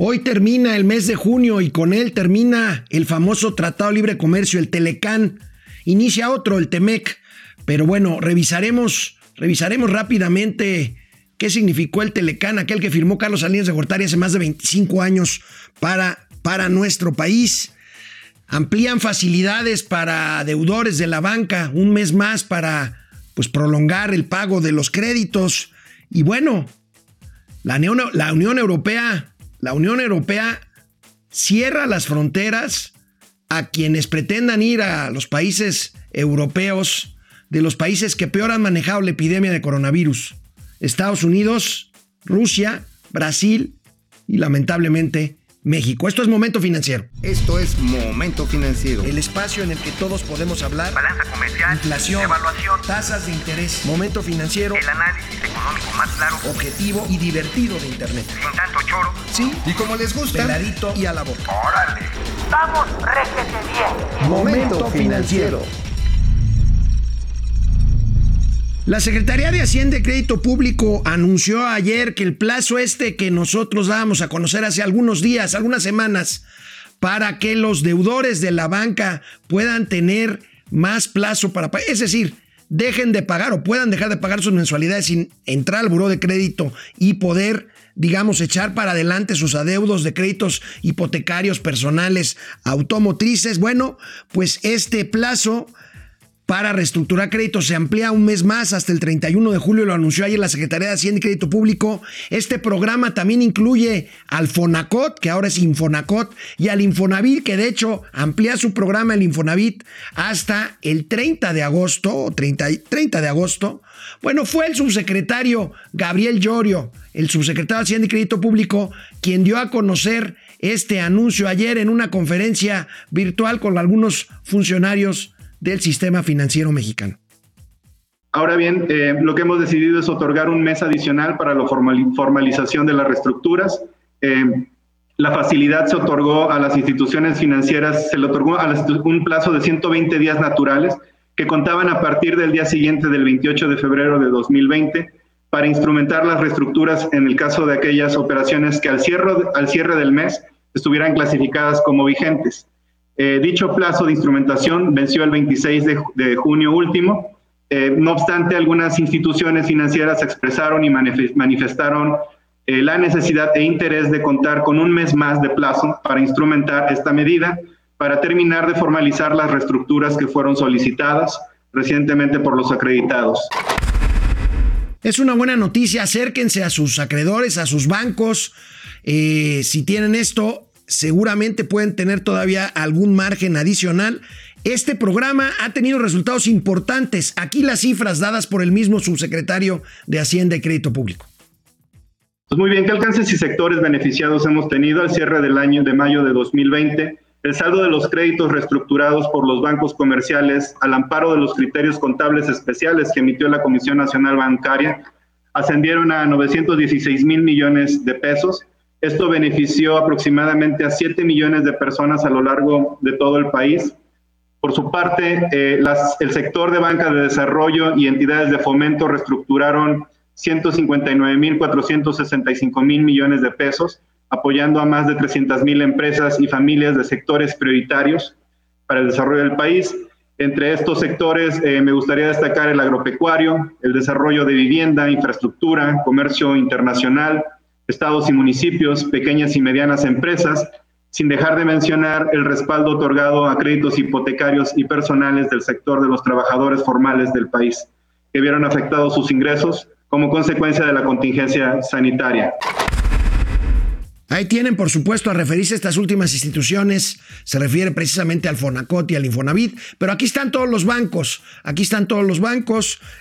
Hoy termina el mes de junio y con él termina el famoso Tratado de Libre Comercio, el TLCAN. Inicia otro, el T-MEC. Pero bueno, revisaremos rápidamente qué significó el TLCAN, aquel que firmó Carlos Salinas de Gortari hace más de 25 años para nuestro país. Amplían facilidades para deudores de la banca, un mes más para prolongar el pago de los créditos. Y bueno, la Unión Europea cierra las fronteras a quienes pretendan ir a los países europeos de los países que peor han manejado la epidemia de coronavirus: Estados Unidos, Rusia, Brasil y lamentablemente México. Esto es Momento Financiero. Esto es Momento Financiero. El espacio en el que todos podemos hablar. Balanza comercial. Inflación. Evaluación. Tasas de interés. Momento Financiero. El análisis económico más claro. Objetivo y divertido de Internet. Sin tanto choro. Sí. Y como les gusta. Peladito y a la boca. ¡Órale! ¡Vamos, réjete bien! Momento Financiero. La Secretaría de Hacienda y Crédito Público anunció ayer que el plazo que nosotros dábamos a conocer hace algunos días, algunas semanas, para que los deudores de la banca puedan tener más plazo para pagar, es decir, dejen de pagar o puedan dejar de pagar sus mensualidades sin entrar al buró de crédito y poder, digamos, echar para adelante sus adeudos de créditos hipotecarios, personales, automotrices. Bueno, pues este plazo para reestructurar créditos se amplía un mes más hasta el 31 de julio, lo anunció ayer la Secretaría de Hacienda y Crédito Público. Este programa también incluye al Fonacot, que ahora es Infonacot, y al Infonavit, que de hecho amplía su programa, el Infonavit, hasta el 30 de agosto. Bueno, fue el subsecretario Gabriel Llorio, el subsecretario de Hacienda y Crédito Público, quien dio a conocer este anuncio ayer en una conferencia virtual con algunos funcionarios del sistema financiero mexicano. Ahora bien, lo que hemos decidido es otorgar un mes adicional para la formalización de las reestructuras. La facilidad se otorgó a las instituciones financieras, se le otorgó un plazo de 120 días naturales que contaban a partir del día siguiente del 28 de febrero de 2020 para instrumentar las reestructuras en el caso de aquellas operaciones que al cierre del mes estuvieran clasificadas como vigentes. Dicho plazo de instrumentación venció el 26 de junio último. No obstante, algunas instituciones financieras expresaron y manifestaron la necesidad e interés de contar con un mes más de plazo para instrumentar esta medida, para terminar de formalizar las reestructuras que fueron solicitadas recientemente por los acreditados. Es una buena noticia, acérquense a sus acreedores, a sus bancos. Si tienen esto, seguramente pueden tener todavía algún margen adicional. Este programa ha tenido resultados importantes. Aquí las cifras dadas por el mismo subsecretario de Hacienda y Crédito Público. Pues muy bien, ¿qué alcances y sectores beneficiados hemos tenido al cierre del año de mayo de 2020? El saldo de los créditos reestructurados por los bancos comerciales al amparo de los criterios contables especiales que emitió la Comisión Nacional Bancaria ascendieron a 916 mil millones de pesos. Esto benefició aproximadamente a 7 millones de personas a lo largo de todo el país. Por su parte, el sector de banca de desarrollo y entidades de fomento reestructuraron 159.465 millones de pesos, apoyando a más de 300.000 empresas y familias de sectores prioritarios para el desarrollo del país. Entre estos sectores me gustaría destacar el agropecuario, el desarrollo de vivienda, infraestructura, comercio internacional, estados y municipios, pequeñas y medianas empresas, sin dejar de mencionar el respaldo otorgado a créditos hipotecarios y personales del sector de los trabajadores formales del país, que vieron afectados sus ingresos como consecuencia de la contingencia sanitaria. Ahí tienen, por supuesto, a referirse a estas últimas instituciones, se refiere precisamente al Fonacot y al Infonavit, pero aquí están todos los bancos,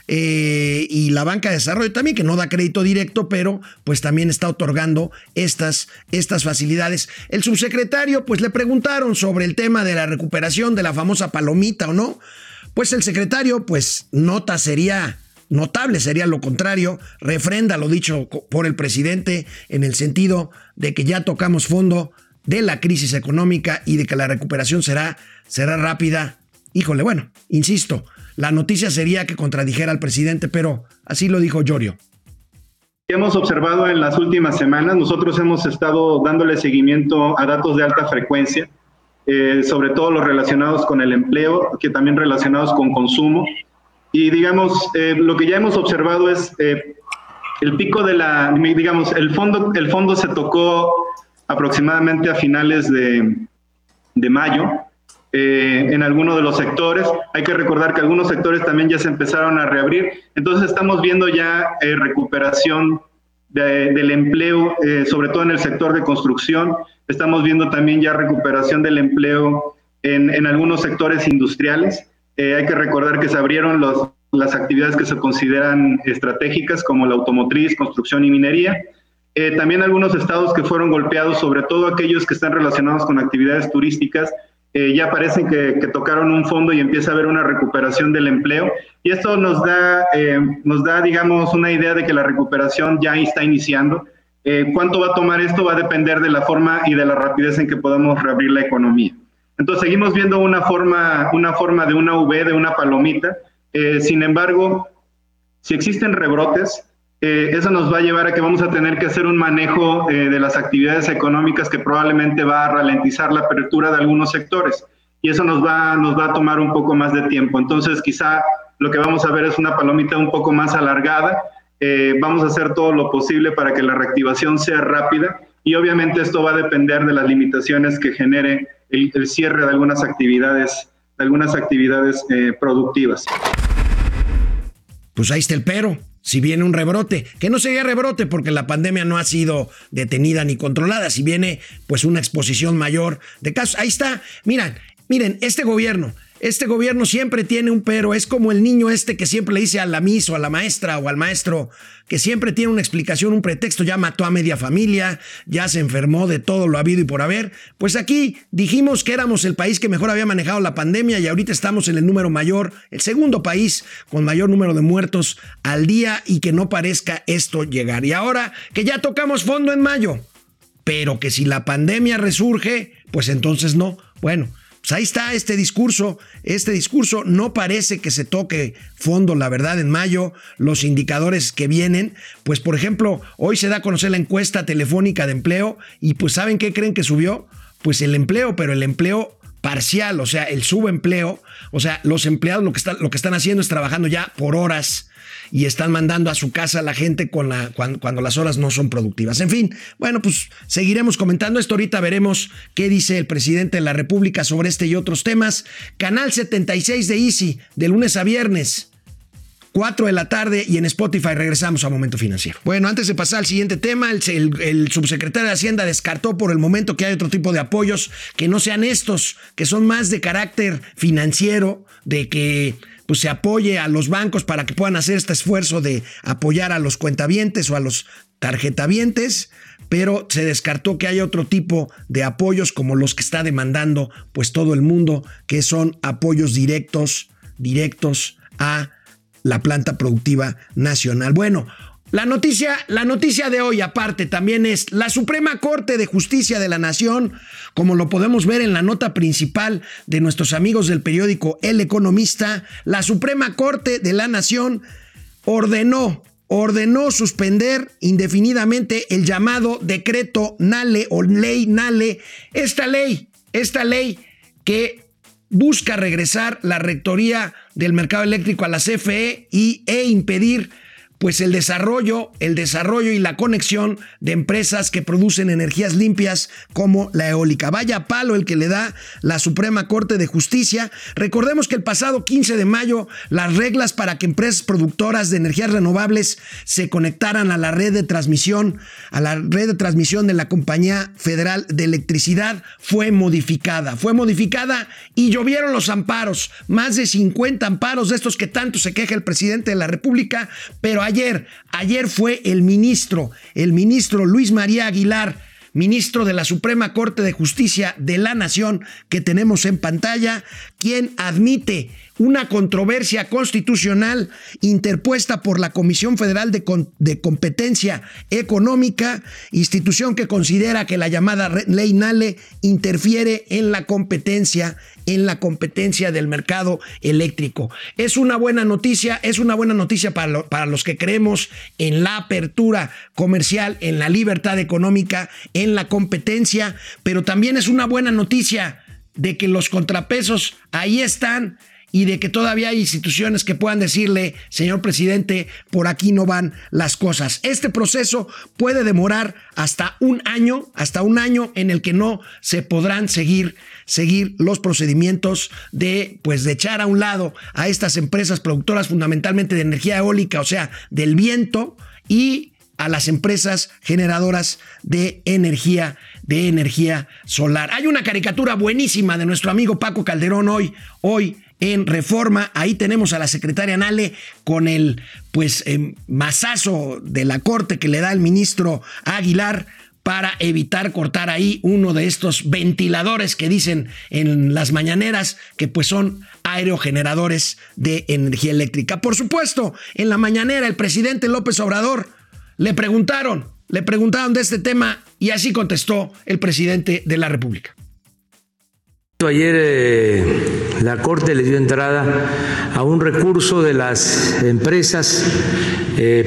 y la banca de desarrollo también, que no da crédito directo, pero pues también está otorgando estas facilidades. El subsecretario, le preguntaron sobre el tema de la recuperación de la famosa palomita o no. Pues el secretario, nota sería notable, sería lo contrario, refrenda lo dicho por el presidente en el sentido de que ya tocamos fondo de la crisis económica y de que la recuperación será rápida. Híjole, bueno, insisto, la noticia sería que contradijera al presidente, pero así lo dijo Llorio. que hemos observado en las últimas semanas. Nosotros hemos estado dándole seguimiento a datos de alta frecuencia, sobre todo los relacionados con el empleo, que también relacionados con consumo. Y digamos, lo que ya hemos observado es el pico de la, digamos, el fondo se tocó aproximadamente a finales de mayo, en algunos de los sectores. Hay que recordar que algunos sectores también ya se empezaron a reabrir. Entonces estamos viendo ya recuperación del empleo, sobre todo en el sector de construcción. Estamos viendo también ya recuperación del empleo en algunos sectores industriales. Hay que recordar que se abrieron las actividades que se consideran estratégicas, como la automotriz, construcción y minería. También algunos estados que fueron golpeados, sobre todo aquellos que están relacionados con actividades turísticas, ya parecen que tocaron un fondo y empieza a haber una recuperación del empleo. Y esto nos da, digamos, una idea de que la recuperación ya está iniciando. ¿Cuánto va a tomar esto? Va a depender de la forma y de la rapidez en que podamos reabrir la economía. Entonces, seguimos viendo una forma de una V, de una palomita. Sin embargo, si existen rebrotes, eso nos va a llevar a que vamos a tener que hacer un manejo de las actividades económicas que probablemente va a ralentizar la apertura de algunos sectores, y eso nos va a tomar un poco más de tiempo. Entonces, quizá lo que vamos a ver es una palomita un poco más alargada. Vamos a hacer todo lo posible para que la reactivación sea rápida, y obviamente esto va a depender de las limitaciones que genere el cierre de algunas actividades productivas. Pues ahí está el pero. Si viene un rebrote, que no sería rebrote porque la pandemia no ha sido detenida ni controlada, si viene pues una exposición mayor de casos, ahí está. Miren, este gobierno siempre tiene un pero. Es como el niño que siempre le dice a la miss o a la maestra o al maestro, que siempre tiene una explicación, un pretexto. Ya mató a media familia, ya se enfermó de todo lo habido y por haber. Pues aquí dijimos que éramos el país que mejor había manejado la pandemia y ahorita estamos en el número mayor, el segundo país con mayor número de muertos al día, y que no parezca esto llegar. Y ahora que ya tocamos fondo en mayo, pero que si la pandemia resurge, pues entonces no. Bueno, pues ahí está este discurso no parece que se toque fondo, la verdad, en mayo. Los indicadores que vienen, pues por ejemplo, hoy se da a conocer la encuesta telefónica de empleo y pues ¿saben qué creen que subió? Pues el empleo, pero el empleo parcial, o sea, el subempleo, o sea, los empleados lo que están haciendo es trabajando ya por horas y están mandando a su casa a la gente cuando las horas no son productivas. En fin, bueno, pues seguiremos comentando esto. Ahorita veremos qué dice el presidente de la República sobre este y otros temas. Canal 76 de Easy, de lunes a viernes, 4 de la tarde, y en Spotify. Regresamos a Momento Financiero. Bueno, antes de pasar al siguiente tema, el subsecretario de Hacienda descartó por el momento que hay otro tipo de apoyos que no sean estos, que son más de carácter financiero, de que pues se apoye a los bancos para que puedan hacer este esfuerzo de apoyar a los cuentavientes o a los tarjetavientes, pero se descartó que haya otro tipo de apoyos como los que está demandando pues todo el mundo, que son apoyos directos a la planta productiva nacional. Bueno, la noticia de hoy aparte también es la Suprema Corte de Justicia de la Nación, como lo podemos ver en la nota principal de nuestros amigos del periódico El Economista. La Suprema Corte de la Nación ordenó suspender indefinidamente el llamado decreto Nale o ley Nale, esta ley que busca regresar la rectoría del mercado eléctrico a la CFE e impedir pues el desarrollo y la conexión de empresas que producen energías limpias como la eólica. Vaya palo el que le da la Suprema Corte de Justicia. Recordemos que el pasado 15 de mayo las reglas para que empresas productoras de energías renovables se conectaran a la red de transmisión, de la Compañía Federal de Electricidad fue modificada y llovieron los amparos, más de 50 amparos de estos que tanto se queja el presidente de la República. Pero ayer fue el ministro Luis María Aguilar, ministro de la Suprema Corte de Justicia de la Nación, que tenemos en pantalla, quien admite una controversia constitucional interpuesta por la Comisión Federal de Competencia Económica, institución que considera que la llamada ley Nale interfiere en la competencia en la competencia del mercado eléctrico. Es una buena noticia, para los que creemos en la apertura comercial, en la libertad económica, en la competencia, pero también es una buena noticia de que los contrapesos ahí están y de que todavía hay instituciones que puedan decirle, señor presidente, por aquí no van las cosas. Este proceso puede demorar hasta un año en el que no se podrán seguir los procedimientos de echar a un lado a estas empresas productoras fundamentalmente de energía eólica, o sea, del viento, y a las empresas generadoras de energía solar. Hay una caricatura buenísima de nuestro amigo Paco Calderón hoy en Reforma. Ahí tenemos a la secretaria Nale con el mazazo de la corte que le da el ministro Aguilar para evitar cortar ahí uno de estos ventiladores que dicen en las mañaneras que son aerogeneradores de energía eléctrica. Por supuesto, en la mañanera el presidente López Obrador le preguntaron de este tema y así contestó el presidente de la República. Ayer la Corte le dio entrada a un recurso de las empresas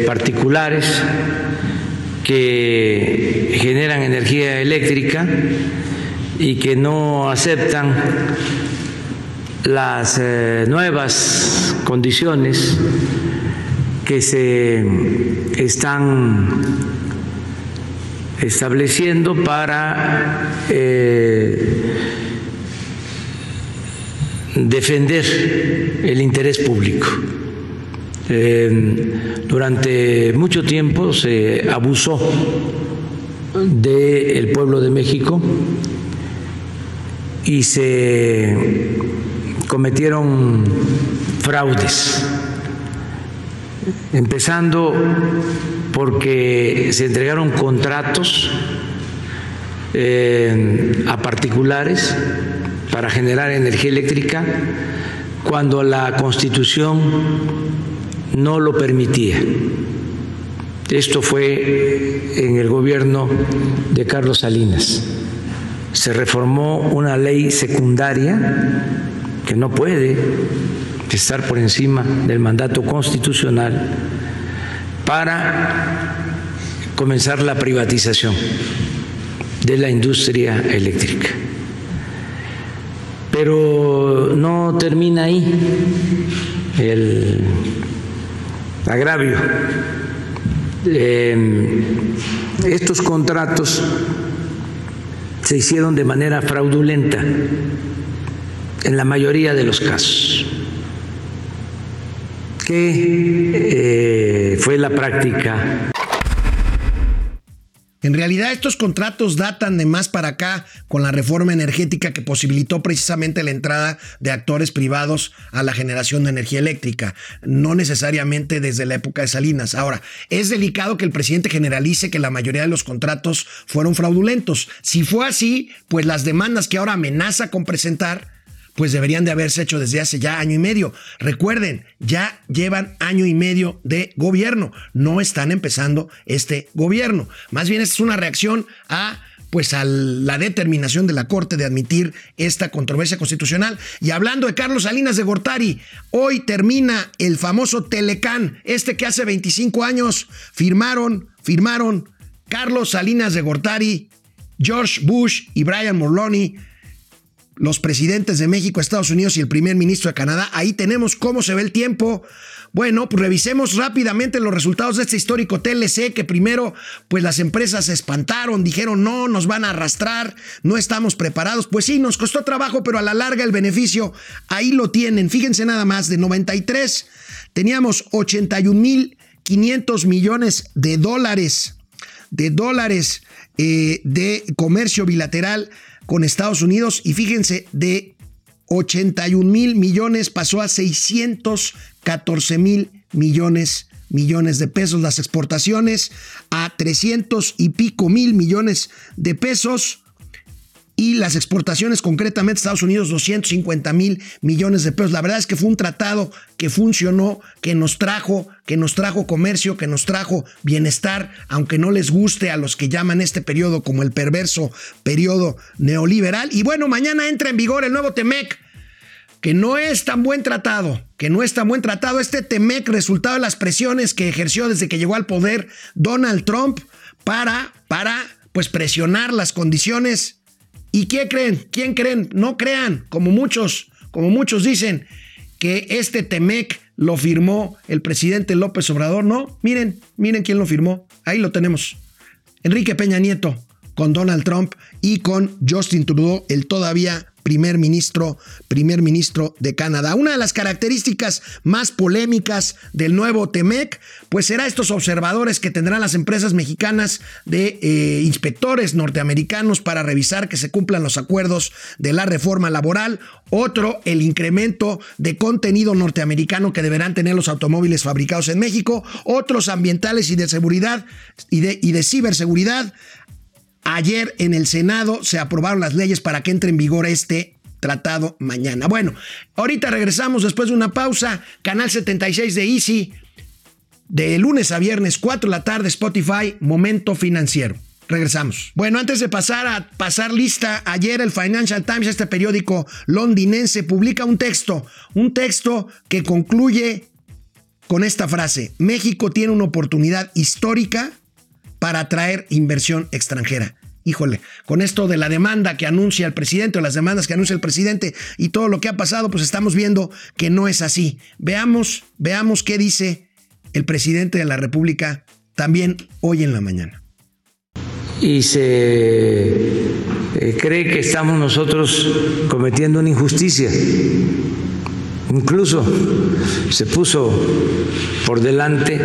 particulares que generan energía eléctrica y que no aceptan las nuevas condiciones que se están estableciendo para defender el interés público. Durante mucho tiempo se abusó del pueblo de México y se cometieron fraudes, empezando porque se entregaron contratos a particulares para generar energía eléctrica cuando la Constitución no lo permitía. Esto fue en el gobierno de Carlos Salinas. Se reformó una ley secundaria que no puede estar por encima del mandato constitucional para comenzar la privatización de la industria eléctrica. Pero no termina ahí el agravio. Estos contratos se hicieron de manera fraudulenta en la mayoría de los casos, que fue la práctica. En realidad estos contratos datan de más para acá, con la reforma energética que posibilitó precisamente la entrada de actores privados a la generación de energía eléctrica, no necesariamente desde la época de Salinas. Ahora, es delicado que el presidente generalice que la mayoría de los contratos fueron fraudulentos. Si fue así, las demandas que ahora amenaza con presentar deberían de haberse hecho desde hace ya año y medio. Recuerden, ya llevan año y medio de gobierno. No están empezando este gobierno. Más bien, esta es una reacción a la determinación de la Corte de admitir esta controversia constitucional. Y hablando de Carlos Salinas de Gortari, hoy termina el famoso TLCAN, que hace 25 años firmaron Carlos Salinas de Gortari, George Bush y Brian Morloni, los presidentes de México, Estados Unidos y el primer ministro de Canadá. Ahí tenemos cómo se ve el tiempo. Bueno, revisemos rápidamente los resultados de este histórico TLC, que primero, las empresas se espantaron, dijeron, no, nos van a arrastrar, no estamos preparados. Pues sí, nos costó trabajo, pero a la larga el beneficio, ahí lo tienen. Fíjense nada más, de 93 teníamos 81.500 millones de dólares de comercio bilateral con Estados Unidos, y fíjense, de 81,000 millones pasó a 614,000 millones de pesos. Las exportaciones a 300 y pico mil millones de pesos, y las exportaciones concretamente a Estados Unidos 250,000 millones de pesos. La verdad es que fue un tratado que funcionó, que nos trajo comercio, que nos trajo bienestar, aunque no les guste a los que llaman este periodo como el perverso periodo neoliberal. Y bueno, mañana entra en vigor el nuevo T-MEC, que no es tan buen tratado, este T-MEC, resultado de las presiones que ejerció desde que llegó al poder Donald Trump para presionar las condiciones. ¿Y qué creen? ¿Quién creen? No crean, como muchos dicen, que este T-MEC lo firmó el presidente López Obrador. No, miren quién lo firmó. Ahí lo tenemos. Enrique Peña Nieto con Donald Trump y con Justin Trudeau, el todavía primer ministro de Canadá. Una de las características más polémicas del nuevo T-MEC, pues será estos observadores que tendrán las empresas mexicanas de inspectores norteamericanos para revisar que se cumplan los acuerdos de la reforma laboral. Otro, el incremento de contenido norteamericano que deberán tener los automóviles fabricados en México. Otros, ambientales y de seguridad y de ciberseguridad. Ayer en el Senado se aprobaron las leyes para que entre en vigor este tratado mañana. Bueno, ahorita regresamos después de una pausa. Canal 76 de Easy, de lunes a viernes, 4 de la tarde, Spotify, Momento Financiero. Regresamos. Bueno, antes de pasar lista, ayer el Financial Times, este periódico londinense, publica un texto que concluye con esta frase: México tiene una oportunidad histórica para atraer inversión extranjera. Híjole, con esto de la demanda que anuncia el presidente o las demandas que anuncia el presidente y todo lo que ha pasado, pues estamos viendo que no es así. Veamos qué dice el presidente de la República también hoy en la mañana. Y se cree que estamos nosotros cometiendo una injusticia. Incluso se puso por delante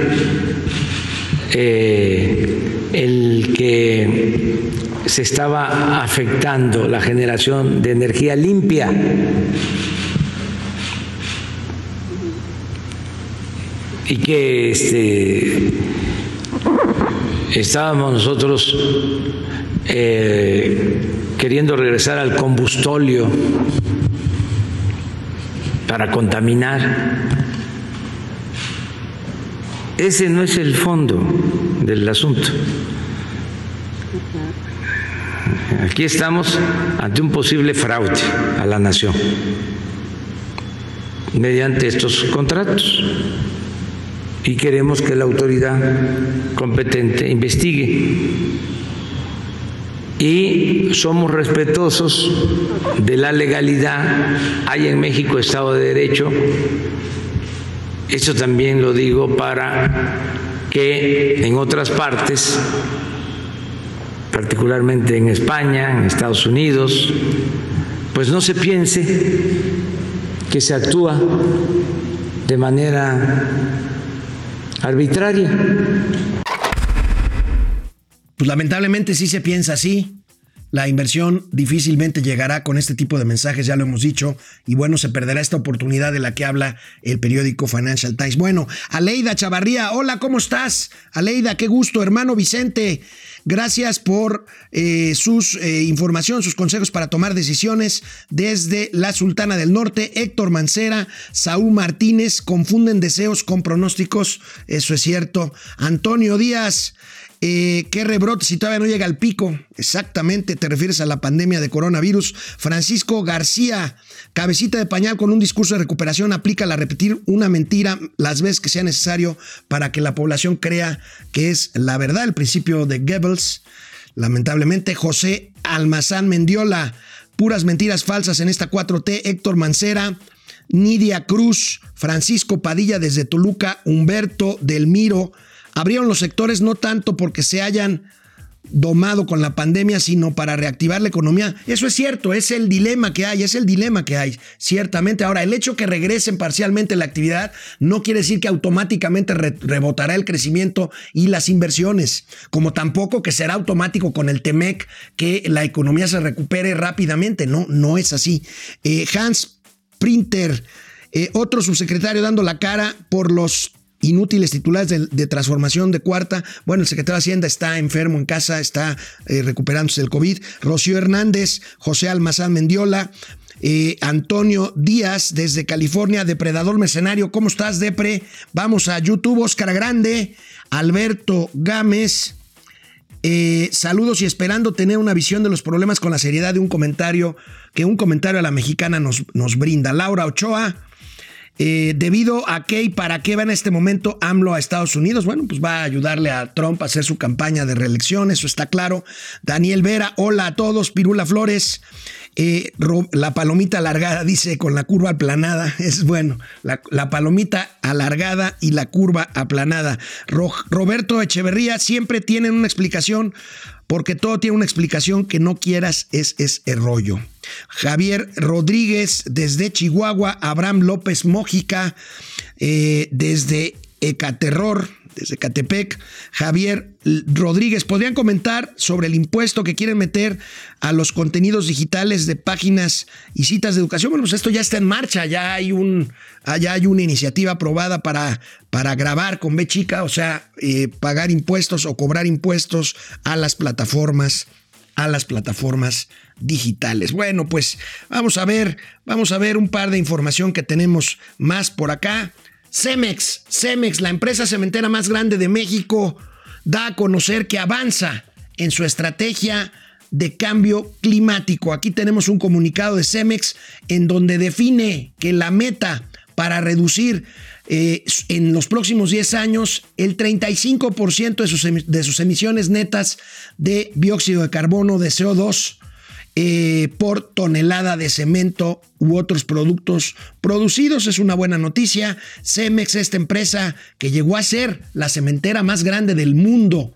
el que se estaba afectando la generación de energía limpia. Y que estábamos nosotros queriendo regresar al combustóleo para contaminar. Ese no es el fondo del asunto. Aquí estamos ante un posible fraude a la nación mediante estos contratos y queremos que la autoridad competente investigue. Y somos respetuosos de la legalidad. Hay en México Estado de Derecho. Eso también lo digo para que en otras partes, particularmente en España, en Estados Unidos, pues no se piense que se actúa de manera arbitraria. Pues lamentablemente sí se piensa así. La inversión difícilmente llegará con este tipo de mensajes, ya lo hemos dicho, y bueno, se perderá esta oportunidad de la que habla el periódico Financial Times. Bueno, Aleida Chavarría, hola, ¿cómo estás? Aleida, qué gusto, hermano Vicente. Gracias por información, sus consejos para tomar decisiones desde la Sultana del Norte. Héctor Mancera, Saúl Martínez, confunden deseos con pronósticos, eso es cierto. Antonio Díaz, qué rebrote si todavía no llega al pico. Exactamente, te refieres a la pandemia de coronavirus. Francisco García, cabecita de pañal con un discurso de recuperación, aplícala a repetir una mentira las veces que sea necesario para que la población crea que es la verdad, el principio de Goebbels. Lamentablemente, José Almazán Mendiola, puras mentiras falsas en esta 4T. Héctor Mancera, Nidia Cruz, Francisco Padilla desde Toluca, Humberto del Miro. Abrieron los sectores no tanto porque se hayan domado con la pandemia, sino para reactivar la economía. Eso es cierto, es el dilema que hay, ciertamente. Ahora, el hecho que regresen parcialmente la actividad no quiere decir que automáticamente rebotará el crecimiento y las inversiones, como tampoco que será automático con el T-MEC que la economía se recupere rápidamente. No es así. Hans Printer, otro subsecretario dando la cara por los inútiles titulares de transformación de cuarta. Bueno, el secretario de Hacienda está enfermo en casa, está recuperándose del COVID. Rocío Hernández, José Almazán Mendiola, Antonio Díaz desde California, Depredador Mercenario. ¿Cómo estás, Depre? Vamos a YouTube. Oscar Grande, Alberto Gámez, Saludos y esperando tener una visión de los problemas con la seriedad de un comentario que un comentario a la mexicana nos brinda. Laura Ochoa, debido a qué y para qué va en este momento AMLO a Estados Unidos. Bueno, pues va a ayudarle a Trump a hacer su campaña de reelección, eso está claro. Daniel Vera, hola a todos. Pirula Flores, la palomita alargada, dice, con la curva aplanada. Es bueno, la palomita alargada y la curva aplanada. Roberto Echeverría, siempre tienen una explicación, porque todo tiene una explicación que no quieras, es el rollo. Javier Rodríguez, desde Chihuahua. Abraham López Mójica, desde Ecaterror, desde Ecatepec. Javier Rodríguez, ¿podrían comentar sobre el impuesto que quieren meter a los contenidos digitales de páginas y citas de educación? Bueno, pues esto ya está en marcha, ya hay una iniciativa aprobada para grabar con B chica, o sea, pagar impuestos o cobrar impuestos a las plataformas digitales. Bueno, pues vamos a ver un par de información que tenemos más por acá. CEMEX, la empresa cementera más grande de México, da a conocer que avanza en su estrategia de cambio climático. Aquí tenemos un comunicado de CEMEX en donde define que la meta para reducir en los próximos 10 años el 35% de sus emisiones netas de dióxido de carbono, de CO2, por tonelada de cemento u otros productos producidos. Es una buena noticia. CEMEX, esta empresa que llegó a ser la cementera más grande del mundo,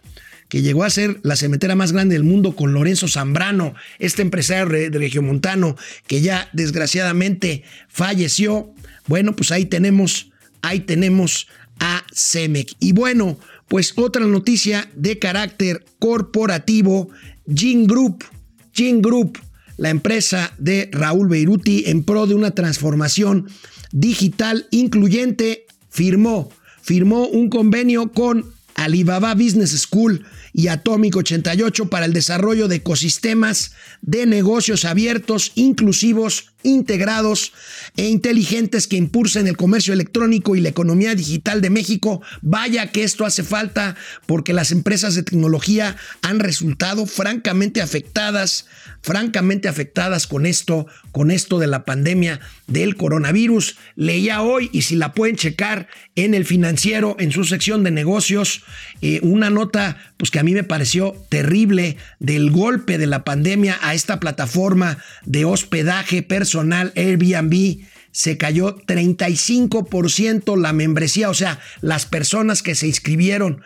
con Lorenzo Zambrano, este empresario regiomontano que ya desgraciadamente falleció. Bueno, pues ahí tenemos a CEMEX. Y bueno, pues otra noticia de carácter corporativo. Gin Group, la empresa de Raúl Beirutti, en pro de una transformación digital incluyente, firmó un convenio con Alibaba Business School y Atomic 88 para el desarrollo de ecosistemas de negocios abiertos, inclusivos, integrados e inteligentes que impulsen el comercio electrónico y la economía digital de México. Vaya que esto hace falta, porque las empresas de tecnología han resultado francamente afectadas con esto de la pandemia del coronavirus. Leía hoy, y si la pueden checar en El Financiero, en su sección de negocios, una nota pues que a mí me pareció terrible, del golpe de la pandemia a esta plataforma de hospedaje personal, Airbnb. Se cayó 35% la membresía, o sea, las personas que se inscribieron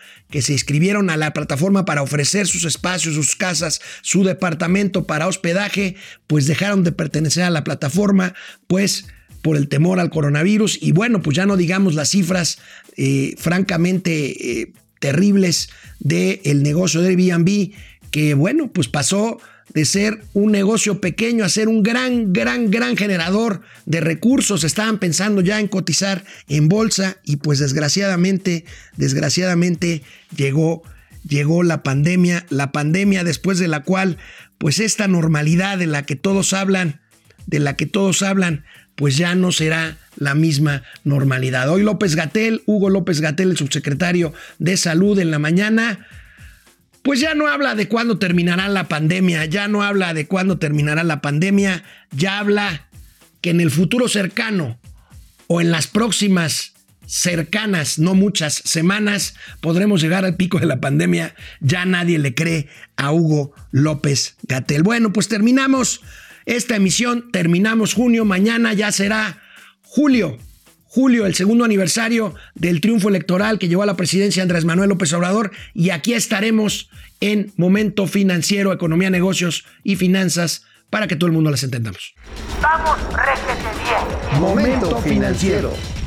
a la plataforma para ofrecer sus espacios, sus casas, su departamento para hospedaje, pues dejaron de pertenecer a la plataforma, pues por el temor al coronavirus. Y bueno, pues ya no digamos las cifras francamente terribles del negocio de Airbnb, que bueno, pues pasó de ser un negocio pequeño a ser un gran generador de recursos. Estaban pensando ya en cotizar en bolsa y pues desgraciadamente llegó la pandemia, después de la cual pues esta normalidad de la que todos hablan pues ya no será la misma normalidad. Hoy Hugo López-Gatell, el subsecretario de Salud, en la mañana pues ya no habla de cuándo terminará la pandemia, ya habla que en el futuro cercano o en las próximas cercanas, no muchas semanas, podremos llegar al pico de la pandemia. Ya nadie le cree a Hugo López-Gatell. Bueno, pues terminamos esta emisión, terminamos junio, mañana ya será julio. Julio, el segundo aniversario del triunfo electoral que llevó a la presidencia Andrés Manuel López Obrador, y aquí estaremos en Momento Financiero, Economía, Negocios y Finanzas, para que todo el mundo las entendamos. Vamos, réjete bien. Momento Financiero.